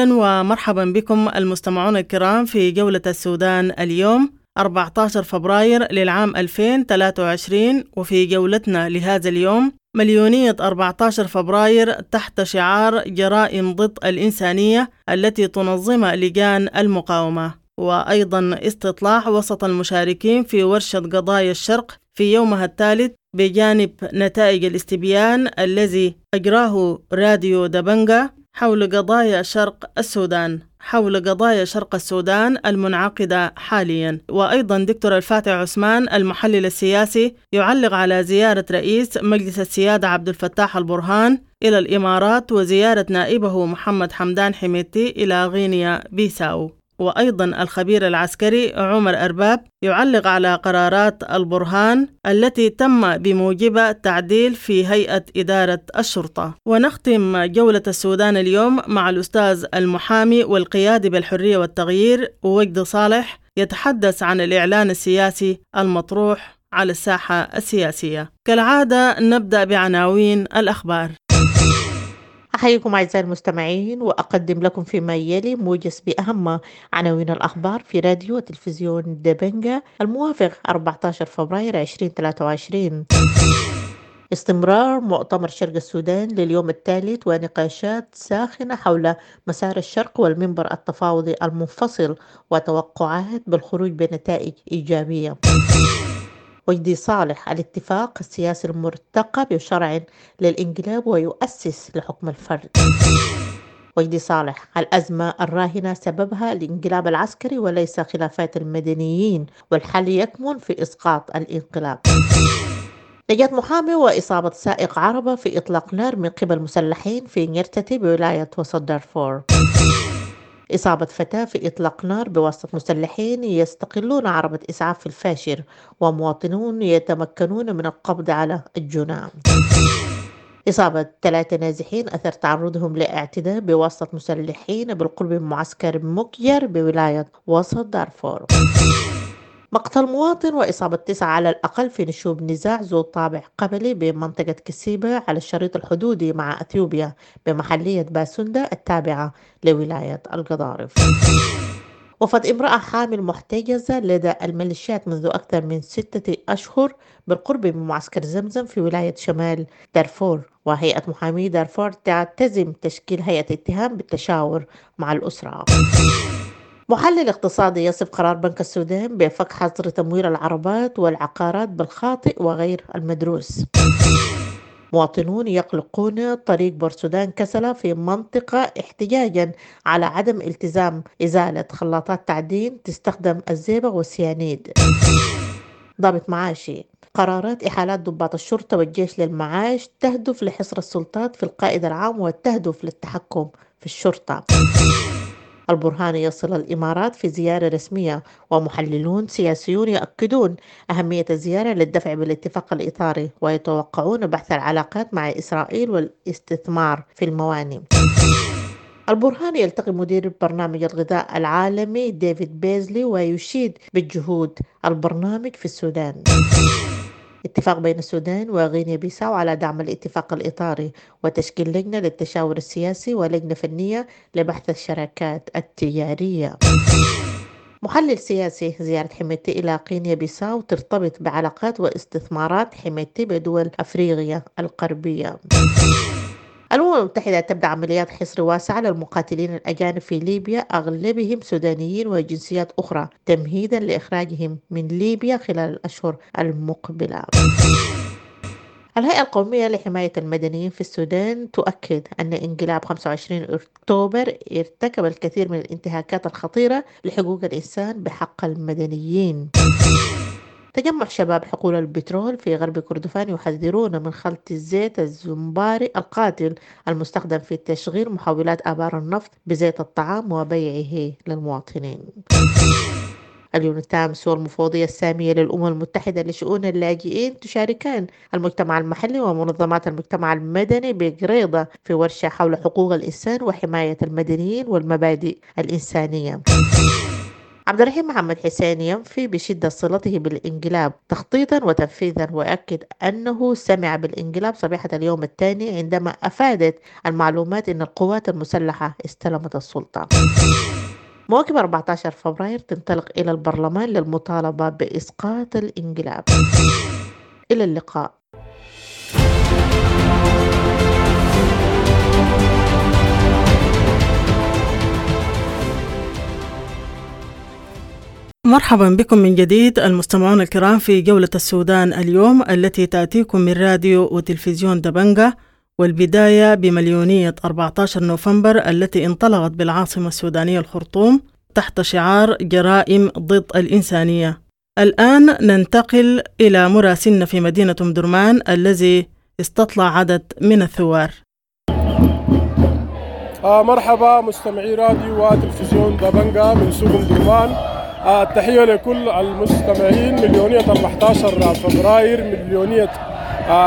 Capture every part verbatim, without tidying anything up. أهلا ومرحبا بكم المستمعون الكرام في جولة السودان اليوم أربعة عشر فبراير للعام ألفين وثلاثة وعشرين. وفي جولتنا لهذا اليوم مليونية أربعة عشر فبراير تحت شعار جرائم ضد الإنسانية التي تنظمها لجان المقاومة، وأيضا استطلاع وسط المشاركين في ورشة قضايا الشرق في يومها الثالث بجانب نتائج الاستبيان الذي أجراه راديو دبنقا حول قضايا شرق السودان حول قضايا شرق السودان المنعقدة حاليا. وأيضا دكتور الفاتح عثمان المحلل السياسي يعلق على زيارة رئيس مجلس السيادة عبد الفتاح البرهان إلى الإمارات وزيارة نائبه محمد حمدان حميدتي إلى غينيا بيساو. وأيضا الخبير العسكري عمر أرباب يعلق على قرارات البرهان التي تم بموجبها تعديل في هيئة إدارة الشرطة. ونختم جولة السودان اليوم مع الأستاذ المحامي والقيادي بالحرية والتغيير وجدي صالح يتحدث عن الإعلان السياسي المطروح على الساحة السياسية. كالعادة نبدأ بعناوين الأخبار. أحييكم أعزائي المستمعين وأقدم لكم فيما يلي موجز بأهم عناوين الأخبار في راديو وتلفزيون دبنقا الموافق أربعة عشر فبراير ألفين وثلاثة وعشرين. استمرار مؤتمر شرق السودان لليوم الثالث ونقاشات ساخنة حول مسار الشرق والمنبر التفاوضي المنفصل وتوقعات بالخروج بنتائج إيجابية. وجدي صالح الاتفاق السياسي المرتقب بشرع للانقلاب ويؤسس لحكم الفرد. وجدي صالح الأزمة الراهنة سببها الانقلاب العسكري وليس خلافات المدنيين والحل يكمن في إسقاط الانقلاب. نجاة محامي وإصابة سائق عربة في إطلاق نار من قبل مسلحين في نيرتتي بولاية وسط دارفور. إصابة فتاة في إطلاق نار بواسطة مسلحين يستقلون عربة إسعاف في الفاشر ومواطنون يتمكنون من القبض على الجنان. إصابة ثلاثة نازحين أثر تعرضهم لاعتداء بواسطة مسلحين بالقرب من معسكر مكير بولاية وسط دارفور. مقتل مواطن وإصابة تسعة على الأقل في نشوب نزاع ذو طابع قبلي بمنطقة كيسيبة على الشريط الحدودي مع أثيوبيا بمحلية باسوندا التابعة لولاية القضارف. وفد امرأة حامل محتجزة لدى الميليشيات منذ أكثر من ستة أشهر بالقرب من معسكر زمزم في ولاية شمال دارفور، وهيئة محامي دارفور تعتزم تشكيل هيئة اتهام بالتشاور مع الأسرة. محلل اقتصادي يصف قرار بنك السودان بفك حظر تمويل العربات والعقارات بالخاطئ وغير المدروس. مواطنون يقلقون طريق بور سودان كسلا في منطقة احتجاجا على عدم التزام إزالة خلاطات تعدين تستخدم الزئبق والسيانيد. ضابط معاشي قرارات إحالات ضباط الشرطة والجيش للمعاش تهدف لحصر السلطات في القائد العام وتهدف للتحكم في الشرطة. البرهان يصل الإمارات في زيارة رسمية ومحللون سياسيون يؤكدون أهمية الزيارة للدفع بالاتفاق الإطاري ويتوقعون بحث العلاقات مع إسرائيل والاستثمار في الموانئ. البرهان يلتقي مدير برنامج الغذاء العالمي ديفيد بيسلي ويشيد بالجهود البرنامج في السودان. اتفاق بين السودان وغينيا بيساو على دعم الاتفاق الإطاري وتشكيل لجنة للتشاور السياسي ولجنة فنية لبحث الشراكات التجارية. محلل سياسي زيارة حميدتي إلى غينيا بيساو ترتبط بعلاقات واستثمارات حميدتي بدول أفريقيا الغربية. الأمم المتحدة تبدأ عمليات حصر واسعة للمقاتلين الأجانب في ليبيا أغلبهم سودانيين وجنسيات أخرى تمهيدا لإخراجهم من ليبيا خلال الأشهر المقبلة. الهيئة القومية لحماية المدنيين في السودان تؤكد أن انقلاب خمسة وعشرين أكتوبر ارتكب الكثير من الانتهاكات الخطيرة لحقوق الإنسان بحق المدنيين. تجمع شباب حقول البترول في غرب كردفان يحذرون من خلط الزيت الزنباري القاتل المستخدم في تشغيل محاولات آبار النفط بزيت الطعام وبيعه للمواطنين. اليونتامس والمفوضية السامية للأمم المتحدة لشؤون اللاجئين تشاركان المجتمع المحلي ومنظمات المجتمع المدني بجريدة في ورشة حول حقوق الإنسان وحماية المدنيين والمبادئ الإنسانية. عبد الرحيم محمد حسين ينفي بشدة صلته بالانقلاب تخطيطا وتنفيذا، وأكد أنه سمع بالانقلاب صبيحة اليوم الثاني عندما أفادت المعلومات أن القوات المسلحة استلمت السلطة. مواكب أربعة عشر فبراير تنطلق إلى البرلمان للمطالبة بإسقاط الانقلاب. إلى اللقاء. مرحبا بكم من جديد المستمعون الكرام في جولة السودان اليوم التي تأتيكم من راديو وتلفزيون دبنقا، والبداية بمليونية أربعة عشر نوفمبر التي انطلقت بالعاصمة السودانية الخرطوم تحت شعار جرائم ضد الإنسانية. الآن ننتقل إلى مراسلنا في مدينة مدرمان الذي استطلع عدد من الثوار. آه مرحبا مستمعي راديو وتلفزيون دبنقا من سوق مدرمان. التحية لكل المستمعين. مليونية أربعة عشر فبراير مليونية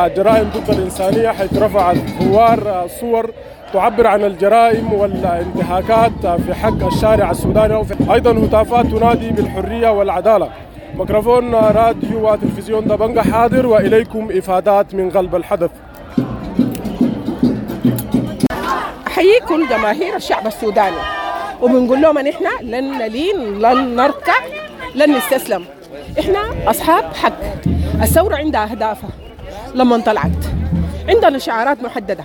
جرائم ضد الإنسانية، حيث رفع الثوار صور تعبر عن الجرائم والانتهاكات في حق الشارع السوداني، أيضا هتافات تنادي بالحرية والعدالة. ميكروفون راديو وتلفزيون دبنقا حاضر، وإليكم إفادات من قلب الحدث. أحييكم جماهير الشعب السوداني، وبنقول لهم ان احنا لن نلين، لن نركع، لن نستسلم. احنا اصحاب حق. الثوره عندها اهدافها. لما طلعت عندنا شعارات محدده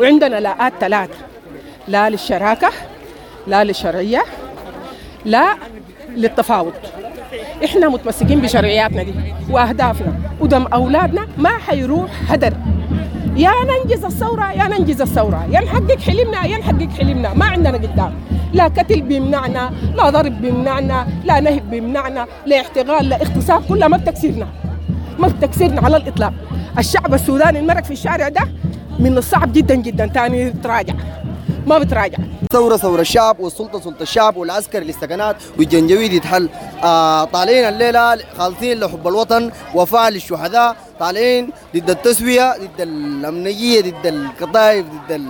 وعندنا لاءات ثلاثه: لا للشراكه، لا للشرعيه، لا للتفاوض. احنا متمسكين بشرعياتنا دي واهدافنا، ودم اولادنا ما حيروح هدر. يا ننجز الثوره يا ننجز الثوره، يا نحقق حلمنا يا نحقق حلمنا. ما عندنا قدام. لا قتل بيمنعنا، لا ضرب بيمنعنا، لا نهب بيمنعنا، لا احتغال، لا اغتصاب. كلها ما بتكسرنا، ما بتكسرنا على الإطلاق. الشعب السوداني المرق في الشارع ده من الصعب جدا جدا تاني تراجع، ما بتراجع. ثورة ثورة الشعب، والسلطة سلطة الشعب، والعسكر للسكنات، والجنجويد يتحل. آه طالعين الليلة خالصين لحب الوطن، وفاء للشهداء، طالعين ضد التسوية، ضد الأمنية، ضد القطايف، ضد ال...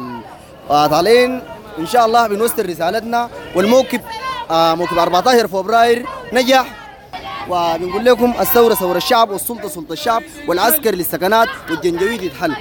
آه طالعين إن شاء الله بنوصل رسالتنا. والموكب آه موكب أربعة عشر فبراير نجح، وبنقول لكم الثورة ثورة الشعب، والسلطة سلطة الشعب، والعسكر للسكنات، والجنجويد يتحل.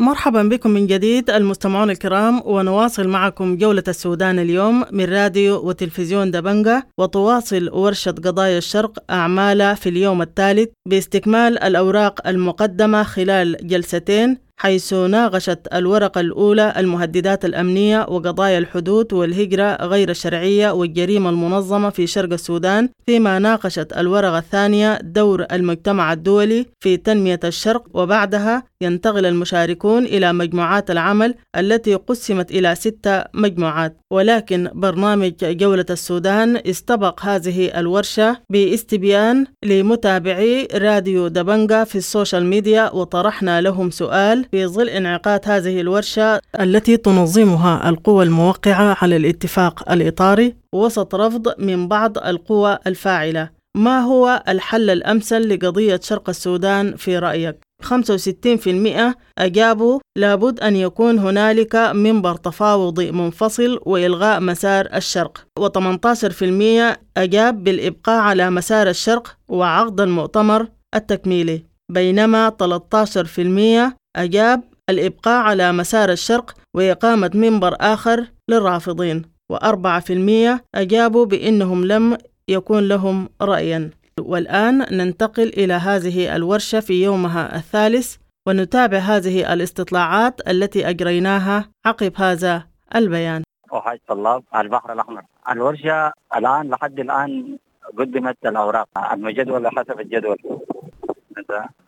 مرحبا بكم من جديد المستمعون الكرام، ونواصل معكم جولة السودان اليوم من راديو وتلفزيون دبنقا. وتواصل ورشة قضايا الشرق أعمالها في اليوم الثالث باستكمال الأوراق المقدمة خلال جلستين، حيث ناقشت الورقة الأولى المهددات الأمنية وقضايا الحدود والهجرة غير الشرعية والجريمة المنظمة في شرق السودان، فيما ناقشت الورقة الثانية دور المجتمع الدولي في تنمية الشرق. وبعدها ينتقل المشاركون إلى مجموعات العمل التي قسمت إلى ستة مجموعات. ولكن برنامج جولة السودان استبق هذه الورشة باستبيان لمتابعي راديو دبنقا في السوشيال ميديا، وطرحنا لهم سؤال في ظل انعقاد هذه الورشة التي تنظمها القوى الموقعة على الاتفاق الإطاري وسط رفض من بعض القوى الفاعلة: ما هو الحل الأمثل لقضية شرق السودان في رأيك؟ خمسة وستين بالمئة أجابوا لابد أن يكون هنالك منبر تفاوضي منفصل وإلغاء مسار الشرق، وثمانية عشر بالمئة أجاب بالإبقاء على مسار الشرق وعقد المؤتمر التكميلي، بينما ثلاثة عشر بالمئة أجاب الإبقاء على مسار الشرق وإقامة منبر آخر للرافضين، وأربعة بالمئة أجابوا بأنهم لم يكون لهم رأياً. والآن ننتقل إلى هذه الورشة في يومها الثالث، ونتابع هذه الاستطلاعات التي أجريناها عقب هذا البيان. أحد طلاب البحر الأحمر الورشة الآن لحد الآن قدمت الأوراق المجدول حسب الجدول.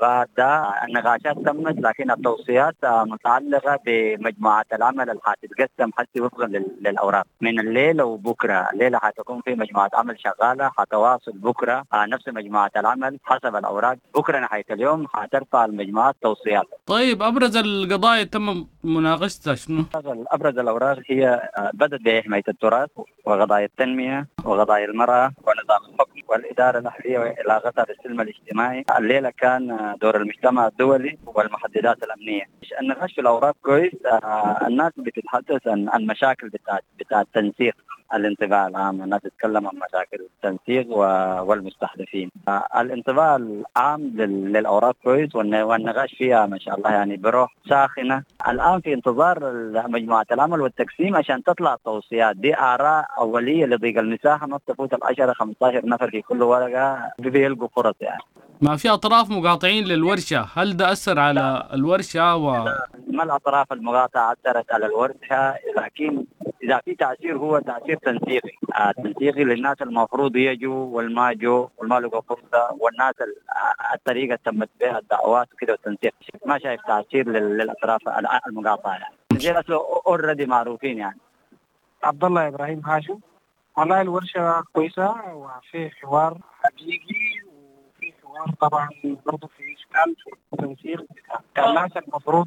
بعد النقاشات تمت، لكن التوصيات متعلقة بمجموعات العمل اللي حتتقسم حسب وفقا للأوراق من الليلة وبكرة. الليلة حتكون في مجموعة عمل شغالة حتواصل بكرة نفس مجموعة العمل حسب الأوراق. بكرة نهاية اليوم حترفع المجموعات توصيات. طيب أبرز القضايا تم مناقشتها شنو؟ أبرز الأوراق هي بدأت بحماية التراث، وقضايا التنمية، وقضايا المرأة، ونظام الحكم، والإدارة الأهلية وإلاغتها بالسلم الاجتماعي. الليلة كان دور المجتمع الدولي والمحددات الأمنية. أن غش الأوراق كويس، الناس بتتحدث عن مشاكل بتاعت بتاعت تنسيق الانطباع العام، الناس تتكلم عن مشاكل التنسيق والمستحدثين. الانطباع العام للأوراق كويس والنقاش فيها ما شاء الله يعني بروح ساخنة. الآن في انتظار مجموعة العمل والتقسيم عشان تطلع التوصيات دي، آراء أولية لضيق المساحة ما تفوت العشرة خمسة عشر نفر في كل ورقة بيلقوا قرص يعني. ما في أطراف مقاطعين للورشة، هل ده أثر على الورشة؟ و... ما الأطراف المقاطعة أثرت على الورشة، لكن إذا في تعسير هو تعسير تنسيقي، تنسيقي للناس المفروض يجوا والما جو والما لقوا فرصة، والناس الطريقة تمت بها الدعوات وكذا والتنسيق. ما شايف تعسير للأطراف المقاطعة يعني. غير أصله أوردي معروفين يعني. عبد الله إبراهيم هاشم، والله الورشة كويسة وفي حوار حقيقي، وفي حوار طبعا برضو في إشكال في التنسيق. الناس المفروض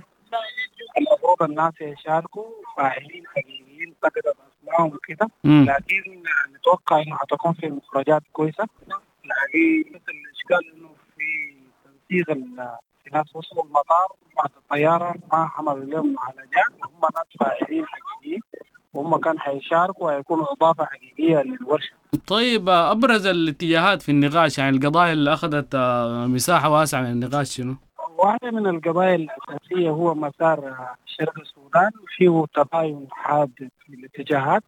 المفروض الناس يشاركوا فاعلين حقيقيين تقدر أسمعهم وكده، لكن نتوقع إنه هتكون في مخرجات كويسة. نلاقي مثل الإشكال إنه في تنسيق الناس وصلوا المطار بعد الطيارة ما حملوا لهم معالجات، هم ناس فاعلين حقيقيين وهم كان هيشاركوا ويكونوا إضافة حقيقية للورشة. طيب أبرز الاتجاهات في النقاش يعني القضايا اللي أخذت مساحة واسعة من النقاش شنو؟ واحدة من القضايا الأساسية هو مسار شرق السودان، فيه تباين حاد في الاتجاهات،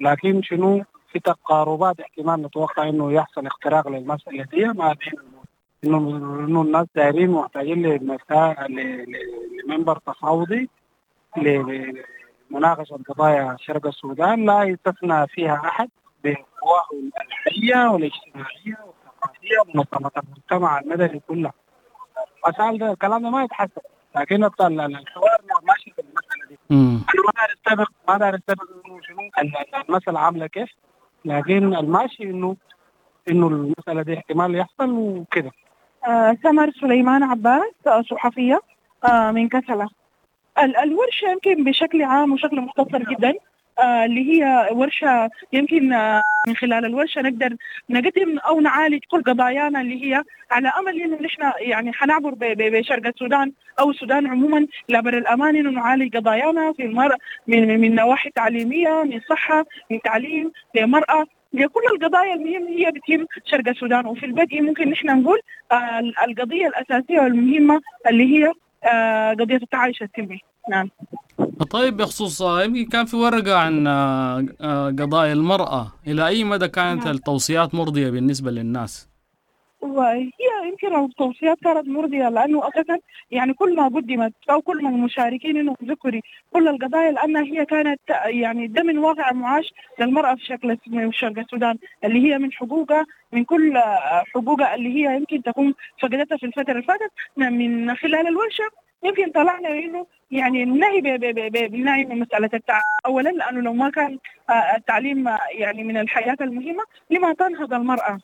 لكن شنو في تقاربات، احتمال نتوقع إنه يحصل اختراق للمسألة دي ما بين إنه إنه الناس دايرين محتاجين لمسار لمنبر تفاوضي لمناقشة قضايا شرق السودان لا يستثنى فيها أحد بقواه الحية والاجتماعية والثقافية ومنظمة المجتمع المدني كلها. مسألة ده الكلام ده ما يتحسن، لكن الحوار ماشي في المسألة دي. أنا ما داري أستبق ما داري أستبق إنه شنو المسألة عاملة كيف، لكن الماشي إنه إنه المسألة دي احتمال يحصل وكده. آه سمر سليمان عباس، صحفية آه من كسلا. الورشة يمكن بشكل عام وشكل مختصر جدا آه اللي هي ورشة يمكن آه من خلال الورشة نقدر نقدم أو نعالج كل قضايانا اللي هي على أمل إنه نحن يعني حنعبر بشرق السودان أو السودان عموما لبر الأمان، إنه نعالج قضايانا في المرأة من من نواحي تعليمية، من صحة، من تعليم، لمرأة، لكل القضايا المهمة هي بتهم شرق السودان. وفي البدء ممكن نحن نقول آه القضية الأساسية والمهمة اللي هي آه قضية التعايش السلمي. نعم. طيب بخصوص يمكن كان في ورقة عن قضايا المرأة، إلى أي مدى كانت التوصيات مرضية بالنسبة للناس؟ وهي يمكن التوصيات كانت مرضية، لأنه أساسا يعني كل ما قدمت أو كل ما المشاركين إنه ذكري كل القضايا، لأنها هي كانت يعني ضمن واقع معاش للمرأة في شكل شرق السودان اللي هي من حقوقها، من كل حقوقها اللي هي يمكن تكون فقدتها في الفترة الفاتت. من خلال الورشة يمكن طلعنا إنه يعني ننهي بنهي من مسألة التعليم أولا، لأنه لو ما كان التعليم يعني من الحياة المهمة لما تنهض المرأة.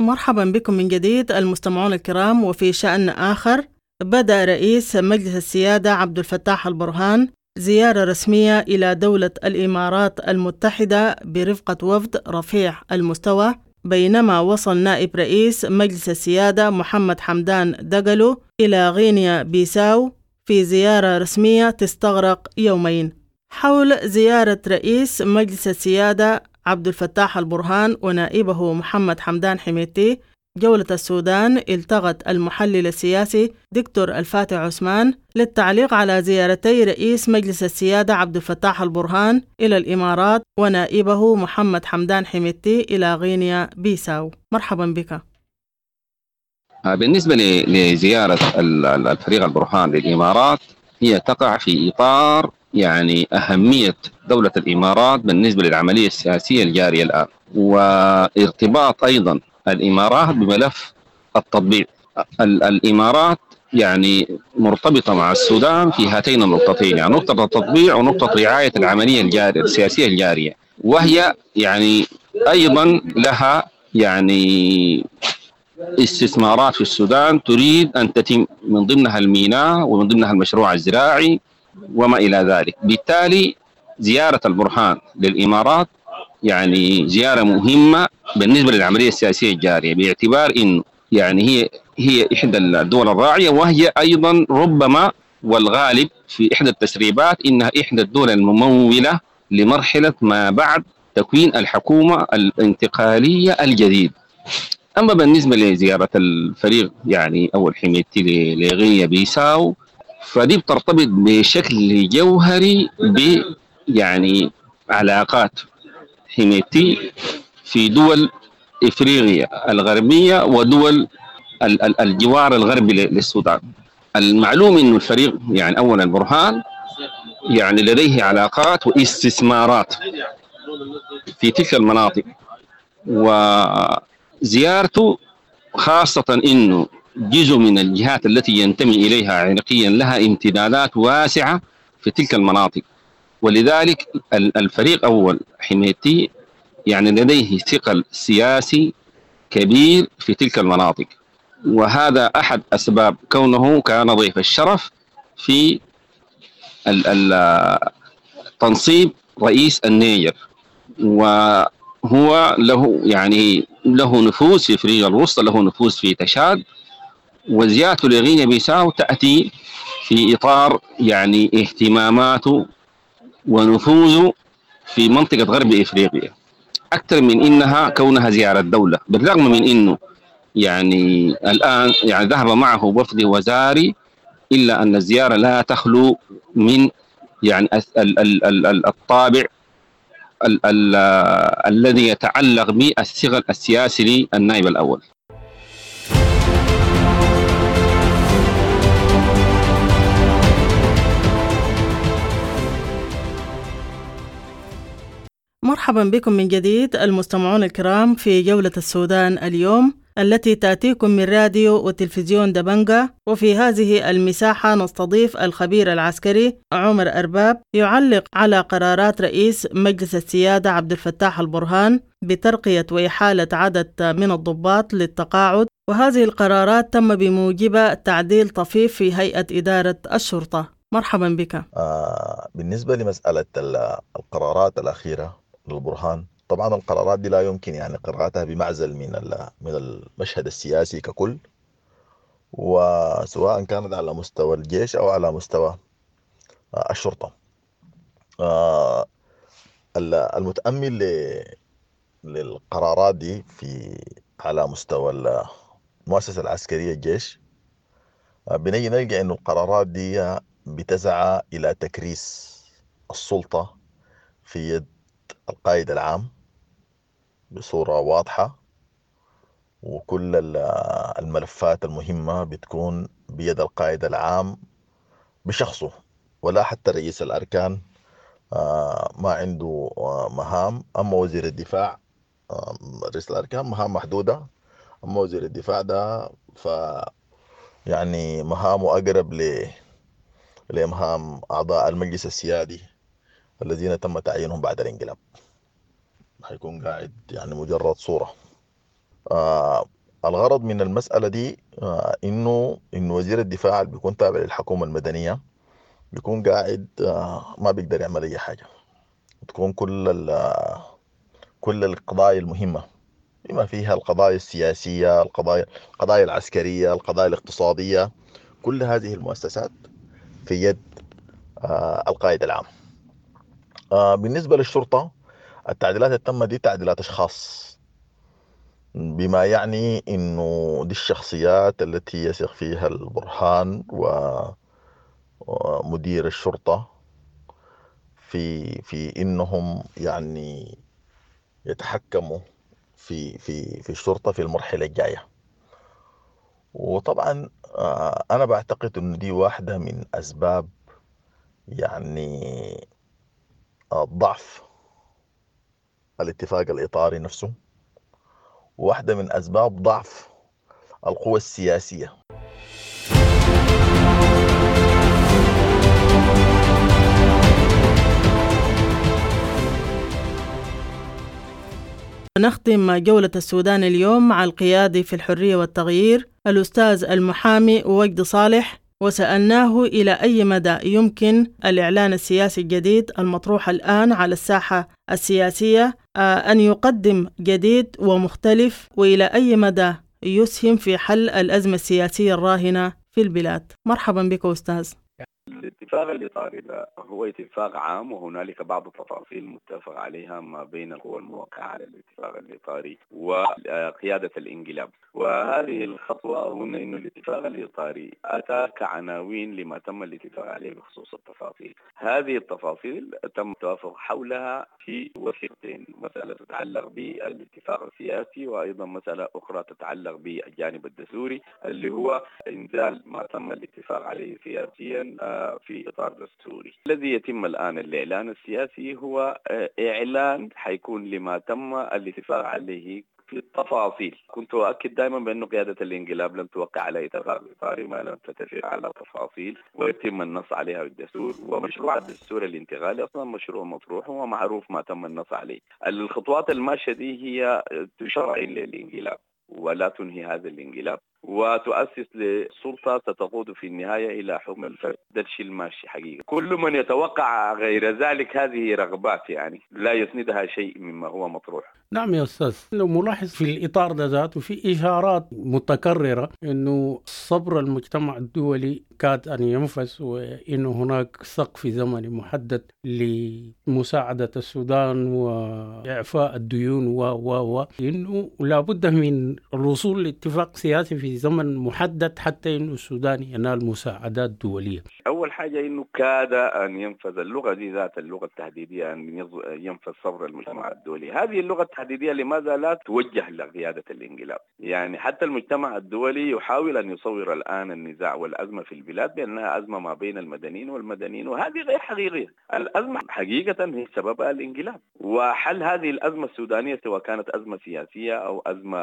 مرحبا بكم من جديد المستمعون الكرام. وفي شأن آخر، بدأ رئيس مجلس السيادة عبد الفتاح البرهان زيارة رسمية إلى دولة الإمارات المتحدة برفقة وفد رفيع المستوى، بينما وصل نائب رئيس مجلس السيادة محمد حمدان دقلو إلى غينيا بيساو في زيارة رسمية تستغرق يومين. حول زيارة رئيس مجلس السيادة عبد الفتاح البرهان ونائبه محمد حمدان حميدتي جولة السودان، التقت المحلل السياسي دكتور الفاتح عثمان للتعليق على زيارتي رئيس مجلس السيادة عبد الفتاح البرهان إلى الإمارات ونائبه محمد حمدان حميدتي إلى غينيا بيساو. مرحبا بك. بالنسبة لزيارة الفريق البرهان للإمارات، هي تقع في إطار يعني أهمية دولة الإمارات بالنسبة للعملية السياسية الجارية الآن، وارتباط أيضا الإمارات بملف التطبيع. الإمارات يعني مرتبطة مع السودان في هاتين النقطتين، يعني نقطة التطبيع ونقطة رعاية العملية الجارية السياسية الجارية، وهي يعني أيضا لها يعني استثمارات في السودان تريد أن تتم، من ضمنها الميناء ومن ضمنها المشروع الزراعي وما إلى ذلك. بالتالي زيارة البرهان للإمارات يعني زيارة مهمة بالنسبة للعملية السياسية الجارية، باعتبار إنه يعني هي هي إحدى الدول الراعية، وهي أيضا ربما والغالب في إحدى التسريبات إنها إحدى الدول الممولة لمرحلة ما بعد تكوين الحكومة الانتقالية الجديدة. أما بالنسبة لزيارة الفريق يعني أو حميدتي لغينيا بيساو، فدي بترتبط بشكل جوهري ب يعني علاقات حميدتي في دول إفريقيا الغربية ودول الجوار الغربي للسودان. المعلوم إنه الفريق يعني أولا برهان يعني لديه علاقات واستثمارات في تلك المناطق، وزيارته خاصة إنه جزء من الجهات التي ينتمي إليها عرقيا لها امتدادات واسعة في تلك المناطق، ولذلك الفريق أول حميدتي يعني لديه ثقل سياسي كبير في تلك المناطق، وهذا أحد أسباب كونه كان ضيف الشرف في تنصيب رئيس النيجر، وهو له يعني له نفوذ في أفريقيا الوسطى، له نفوذ في تشاد، وزيارته لغينيا بيساو تأتي في إطار يعني اهتماماته ونفوذه في منطقة غرب إفريقيا أكثر من إنها كونها زيارة دولة، بالرغم من إنه يعني الآن يعني ذهب معه وفد وزاري، إلا أن الزيارة لا تخلو من يعني الطابع الذي يتعلق بالثغل السياسي للنائب الأول. مرحبا بكم من جديد المستمعون الكرام في جولة السودان اليوم التي تأتيكم من راديو وتلفزيون دبنقا، وفي هذه المساحة نستضيف الخبير العسكري عمر أرباب يعلق على قرارات رئيس مجلس السيادة عبد الفتاح البرهان بترقية وإحالة عدد من الضباط للتقاعد، وهذه القرارات تم بموجبها تعديل طفيف في هيئة إدارة الشرطة. مرحبا بك. آه بالنسبة لمسألة القرارات الأخيرة للبرهان، طبعا القرارات دي لا يمكن يعني قراءتها بمعزل من من المشهد السياسي ككل، وسواء كانت على مستوى الجيش او على مستوى الشرطه. المتامل للقرارات دي في على مستوى المؤسسه العسكريه الجيش بنجي نلقى انه القرارات دي بتسعى الى تكريس السلطه في يد القائد العام بصورة واضحة، وكل الملفات المهمة بتكون بيد القائد العام بشخصه، ولا حتى رئيس الأركان ما عنده مهام. أما وزير الدفاع، رئيس الأركان مهام محدودة، أما وزير الدفاع ده ف يعني مهامه أقرب ل لمهام أعضاء المجلس السيادي الذين تم تعيينهم بعد الانقلاب، هيكون قاعد يعني مجرد صورة. آه الغرض من المسألة دي آه إنه إن وزير الدفاع اللي بيكون تابع للحكومة المدنية بيكون قاعد آه ما بيقدر يعمل أي حاجة، تكون كل كل القضايا المهمة بما فيها القضايا السياسية، القضايا القضايا العسكرية، القضايا الاقتصادية، كل هذه المؤسسات في يد آه القائد العام. بالنسبة للشرطة، التعديلات التامة دي تعديلات أشخاص، بما يعني إنه دي الشخصيات التي يثق فيها البرهان ومدير الشرطة في في إنهم يعني يتحكموا في في في الشرطة في المرحلة الجاية. وطبعا أنا بعتقد إنه دي واحدة من أسباب يعني ضعف الاتفاق الإطاري نفسه، واحدة من أسباب ضعف القوى السياسية. نختم جولة السودان اليوم مع القيادي في الحرية والتغيير الأستاذ المحامي وجدي صالح، وسألناه إلى أي مدى يمكن الإعلان السياسي الجديد المطروح الآن على الساحة السياسية أن يقدم جديد ومختلف، وإلى أي مدى يسهم في حل الأزمة السياسية الراهنة في البلاد. مرحبا بك أستاذ. الاتفاق الإطاري هو اتفاق عام، وهنالك بعض التفاصيل متفق عليها ما بين القوى الموقعة على الاتفاق الإطاري وقيادة الانقلاب. وهذه الخطوة هنا إنه الاتفاق الإطاري أتى كعناوين لما تم الاتفاق عليه بخصوص التفاصيل. هذه التفاصيل تم التوافق حولها في وثيقتين، مسألة تتعلق بالاتفاق السياسي وأيضا مسألة أخرى تتعلق بالجانب الدستوري اللي هو إنزال ما تم الاتفاق عليه سياسيا في إطار دستوري. الذي يتم الآن الإعلان السياسي هو إعلان حيكون لما تم الاتفاق عليه في التفاصيل. كنت أؤكد دائما بأن قيادة الانقلاب لم توقع على اتفاق إطاري ما لم تتفق على تفاصيل ويتم النص عليها بالدستور، ومشروع الدستور الانتقالي أصلا مشروع مطروح ومعروف ما تم النص عليه. الخطوات الماشية دي هي تشرع للانقلاب ولا تنهي هذا الانقلاب، وتؤسس لسلطة ستقود في النهاية إلى حكم الفرد. ده الشيء الماشي حقيقة. كل من يتوقع غير ذلك هذه رغبات يعني لا يسندها شيء مما هو مطروح. نعم يا أستاذ، لو ملاحظ في الإطار ده ذاته في إشارات متكررة أنه صبر المجتمع الدولي كاد أن ينفس، وأنه هناك سقف زمني محدد لمساعدة السودان وإعفاء الديون و و و أنه لابد من الوصول لاتفاق سياسي في زمن محدد حتى أن السودان ينال مساعدات دولية. أول حاجة أنه كاد أن ينفذ اللغة دي ذات اللغة التهديدية أن ينفذ صبر المجتمع الدولي. هذه اللغة التهديدية لماذا لا توجه لقيادة الانقلاب؟ يعني حتى المجتمع الدولي يحاول أن يصور الآن النزاع والأزمة في البلاد بأنها أزمة ما بين المدنيين والمدنيين، وهذه غير حقيقية. الأزمة حقيقة هي سببها الانقلاب، وحل هذه الأزمة السودانية سواء كانت أزمة سياسية أو أزمة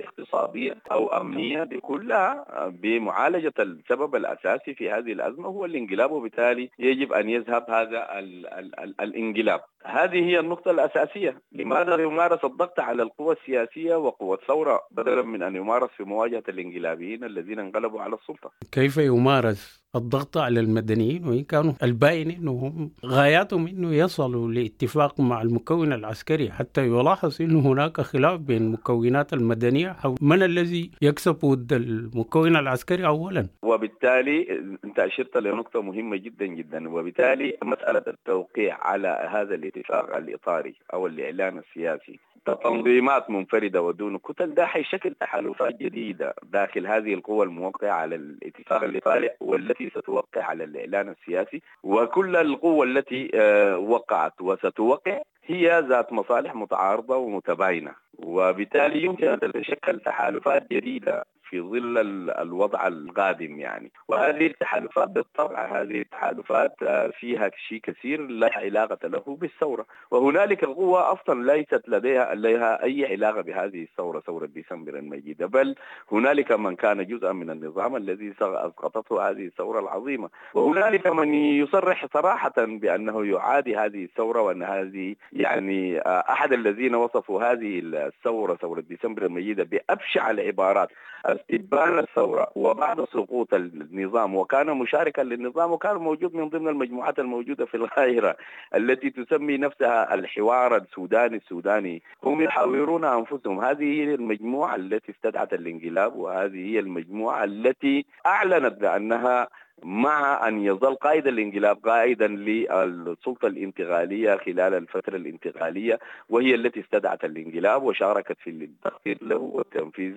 اقتصادية أو أمنية بكلها بمعالجة السبب الأساسي في هذه الأزمة هو الانقلاب، وبالتالي يجب أن يذهب هذا ال ال ال الانقلاب. هذه هي النقطة الأساسية. لماذا يمارس الضغط على القوى السياسية وقوى الثورة بدلا من أن يمارس في مواجهة الانقلابيين الذين انقلبوا على السلطة؟ كيف يمارس الضغط على المدنيين وإن كانوا الباين أنهم غاياتهم أنه يصلوا لاتفاق مع المكون العسكري، حتى يلاحظ أنه هناك خلاف بين المكونات المدنية حول من الذي يكسب ود المكون العسكري أولا. وبالتالي أنت أشرت لنقطة مهمة جدا جدا، وبالتالي مسألة التوقيع على هذا الاتفاق الإطاري أو الإعلان السياسي تنظيمات منفردة ودون كتل ده حيشكل تحالفات جديدة داخل هذه القوى الموقعة على الاتفاق الإطاري والتي ستوقع على الإعلان السياسي، وكل القوى التي وقعت وستوقع هي ذات مصالح متعارضة ومتباينة، وبالتالي يمكن أن تتشكل تحالفات جديدة في ظل الوضع القادم يعني. وهذه التحالفات بالطبع هذه التحالفات فيها شيء كثير لا علاقة له بالثورة، وهنالك قوة أصلا ليست لديها لها أي علاقة بهذه الثورة، ثورة ديسمبر المجيدة، بل هنالك من كان جزءا من النظام الذي أسقطته هذه الثورة العظيمة، وهنالك من يصرح صراحة بأنه يعادي هذه الثورة، وأن هذه يعني أحد الذين وصفوا هذه الثورة ثورة ديسمبر المجيدة بأبشع العبارات استبان الثورة وبعد سقوط النظام، وكان مشاركا للنظام وكان موجود من ضمن المجموعات الموجودة في القاهرة التي تسمي نفسها الحوار السوداني السوداني. هم يحاورون أنفسهم. هذه هي المجموعة التي استدعت الانقلاب، وهذه هي المجموعة التي أعلنت بأنها مع أن يظل قائد الانقلاب قائدا للسلطة الانتقالية خلال الفترة الانتقالية، وهي التي استدعت الانقلاب وشاركت في التخطيط له والتنفيذ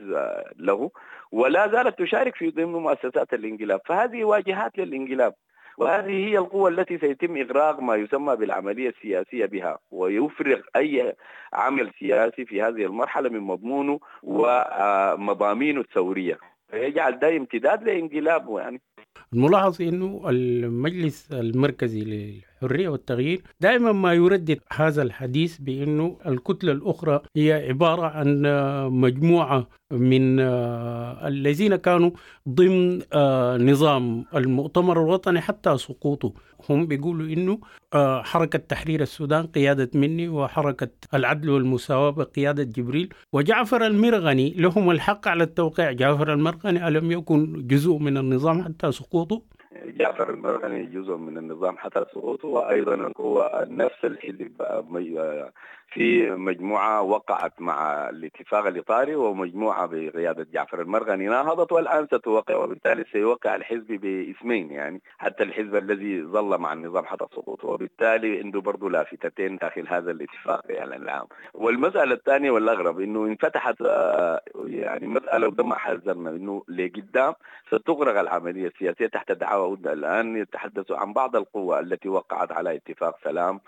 له، ولا زالت تشارك في ضمن مؤسسات الانقلاب. فهذه واجهات للانقلاب، وهذه هي القوة التي سيتم إغراق ما يسمى بالعملية السياسية بها، ويفرغ أي عمل سياسي في هذه المرحلة من مضمونه ومضامينه الثورية، يجعل ده امتداد لانقلابه يعني. الملاحظ أنه المجلس المركزي الحرية والتغيير دائما ما يردد هذا الحديث بأنه الكتلة الأخرى هي عبارة عن مجموعة من الذين كانوا ضمن نظام المؤتمر الوطني حتى سقوطه. هم بيقولوا إنه حركة تحرير السودان قيادة مني وحركة العدل والمساواة بقيادة جبريل وجعفر المرغني لهم الحق على التوقيع. جعفر المرغني ألم يكن جزء من النظام حتى سقوطه؟ جعفر المرغني جزء من النظام حتى سقوطه، وأيضا هو نفس الحزب في مجموعة وقعت مع الاتفاق الإطاري ومجموعة بقيادة جعفر المرغني ناهضت والآن ستوقع، وبالتالي سيوقع الحزب باسمين، يعني حتى الحزب الذي ظل مع النظام حتى سقوطه، وبالتالي عنده برضو لافتتين داخل هذا الاتفاق يعني العام. والمسألة الثانية والأغرب إنه انفتحت يعني مسألة وما حذرنا إنه لقدام ستغرق العملية السياسية تحت دعاوى. الآن يتحدث عن بعض القوى التي وقعت على اتفاق سلام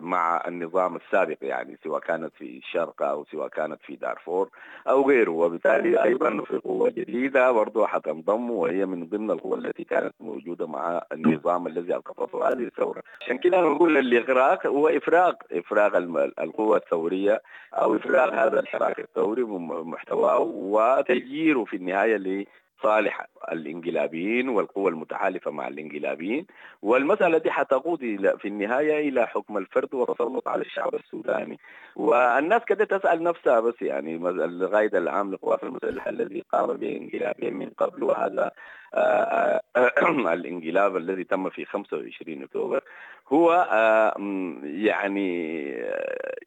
مع النظام السابق، يعني سواء كانت في الشرق أو سواء كانت في دارفور أو غيره، وبالتالي أيضا في قوة جديدة برضو حتنضم وهي من ضمن القوى التي كانت موجودة مع النظام الذي ألقفته هذه الثورة. عشان كده نقول الإغراق هو إفراغ إفراغ القوة الثورية أو إفراغ هذا الحراك الثوري ومحتواه وتجييره في النهاية ل صالح الانقلابيين والقوى المتحالفة مع الانقلابيين. والمسألة دي حتقود في النهاية إلى حكم الفرد والتسلط على الشعب السوداني. والناس كده تسأل نفسها بس يعني القائد العام للقوات المسلحة الذي قام بانقلابين من قبل، وهذا آآ آآ الانقلاب الذي تم في خمسة وعشرين أكتوبر هو يعني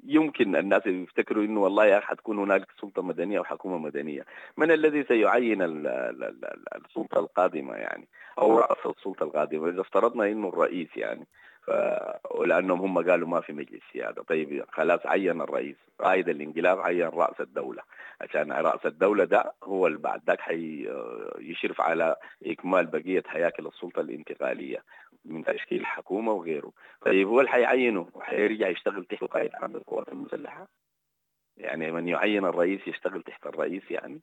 يمكن الناس يفتكروا إنه والله حتكون هناك سلطة مدنية وحكومة مدنية. من الذي سيعين السلطة القادمة يعني أو رأس السلطة القادمة؟ إذا افترضنا إنه الرئيس يعني ف... لأنهم هم قالوا ما في مجلس سيادة، طيب خلاص عين الرئيس، قائد الانقلاب عين رأس الدولة، عشان رأس الدولة ده هو اللي بعد ذاك حيشرف على إكمال بقية هياكل السلطة الانتقالية من تشكيل حكومة وغيره. طيب هو اللي حيعينه وحيرجع يشتغل تحت قائد عام القوات المسلحة؟ يعني من يعين الرئيس يشتغل تحت الرئيس؟ يعني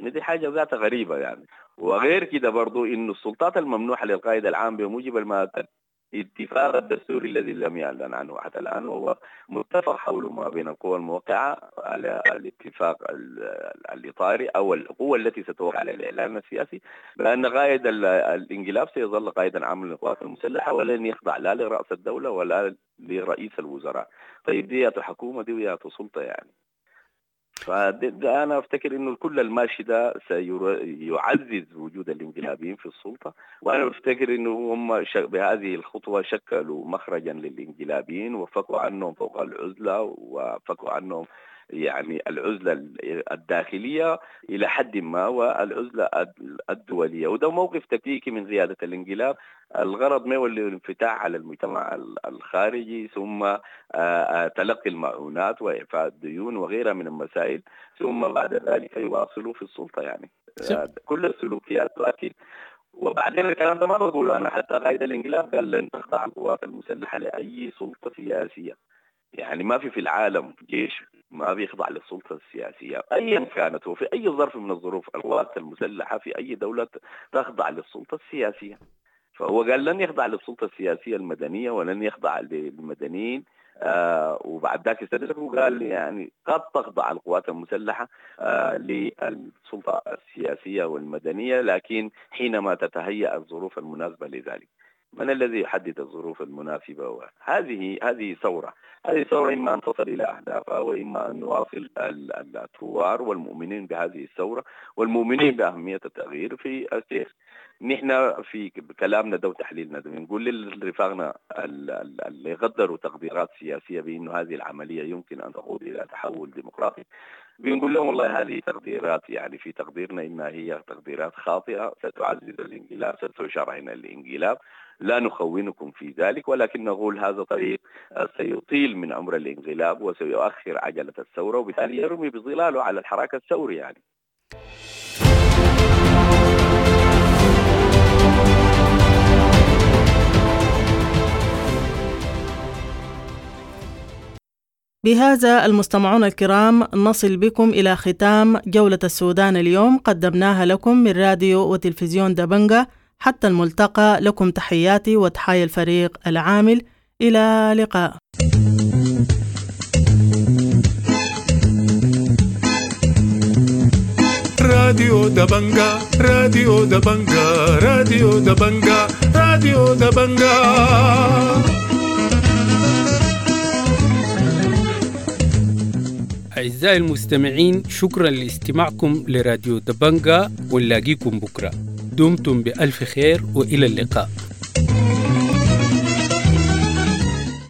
دي حاجة ذات غريبة يعني. وغير كده برضو إنه السلطات الممنوحة للقائد العام بموجب المادة الاتفاق الدستوري الذي لم يعلن عنه حتى الآن، وهو متفق حوله ما بين القوى الموقعة على الاتفاق الإطاري أو القوى التي ستوقع على الإعلان السياسي، بأن قائد الانقلاب سيظل قائدا عاما للقوات المسلحة ولن يخضع لا لرأس الدولة ولا لرئيس الوزراء. طيب ديات الحكومة دي ويات سلطة يعني. فده أنا أفتكر إنه كل الماشي ده سيعزز وجود الانقلابيين في السلطة، وأنا أفتكر إنه هم بهذه الخطوة شكلوا مخرجا للانقلابيين وفكوا عنهم فوق العزلة وفكوا عنهم يعني العزلة الداخلية إلى حد ما والعزلة الدولية. وده موقف تكتيكي من قيادة الانقلاب، الغرض ما هو الانفتاح على المجتمع الخارجي ثم تلقي المعونات وإعفاء الديون وغيرها من المسائل، ثم بعد ذلك يواصلوا في السلطة يعني كل السلوكيات. لكن وبعدين الكلام ده ما بقوله أنا، حتى قائد الانقلاب قال لن تخضع القوات المسلحة لأي سلطة سياسية، يعني ما في في العالم جيش ما بيخضع للسلطة السياسية أيا كانت، وفي أي ظرف من الظروف القوات المسلحة في أي دولة تخضع للسلطة السياسية. فهو قال لن يخضع للسلطة السياسية المدنية ولن يخضع للمدنيين. آه وبعد ذاك استدرك وقال يعني قد تخضع القوات المسلحة آه للسلطة السياسية والمدنية، لكن حينما تتهيأ الظروف المناسبة لذلك. من الذي يحدد الظروف المناسبة؟ هذه هذه ثورة، هذه ثورة إما أن تصل إلى أهدافها وإما أن نواصل الثوار والمؤمنين بهذه الثورة والمؤمنين بأهمية التغيير في السير. نحن في كلامنا ده وتحليلنا ده بنقول لرفاقنا اللي قدروا تقديرات سياسية بأنه هذه العملية يمكن أن تقود إلى تحول ديمقراطي، بنقول لهم والله هذه تقديرات يعني في تقديرنا إنها هي تقديرات خاطئة ستعزز الانقلاب ستشرعن الانقلاب، لا نخونكم في ذلك، ولكن نقول هذا طريق سيطيل من أمر الانقلاب وسيؤخر عجلة الثورة وبالتالي يرمي بظلاله على الحراك الثوري يعني. بهذا المستمعون الكرام نصل بكم إلى ختام جولة السودان اليوم قدمناها لكم من راديو وتلفزيون دبنقا حتى الملتقى لكم تحياتي وتحايا الفريق العامل. إلى لقاء. راديو دبنقا راديو دبنقا راديو دبنقا راديو دبنقا. أعزائي المستمعين، شكرا لاستماعكم لراديو دبنقا، ونلاقيكم بكرة. دمتم بألف خير وإلى اللقاء.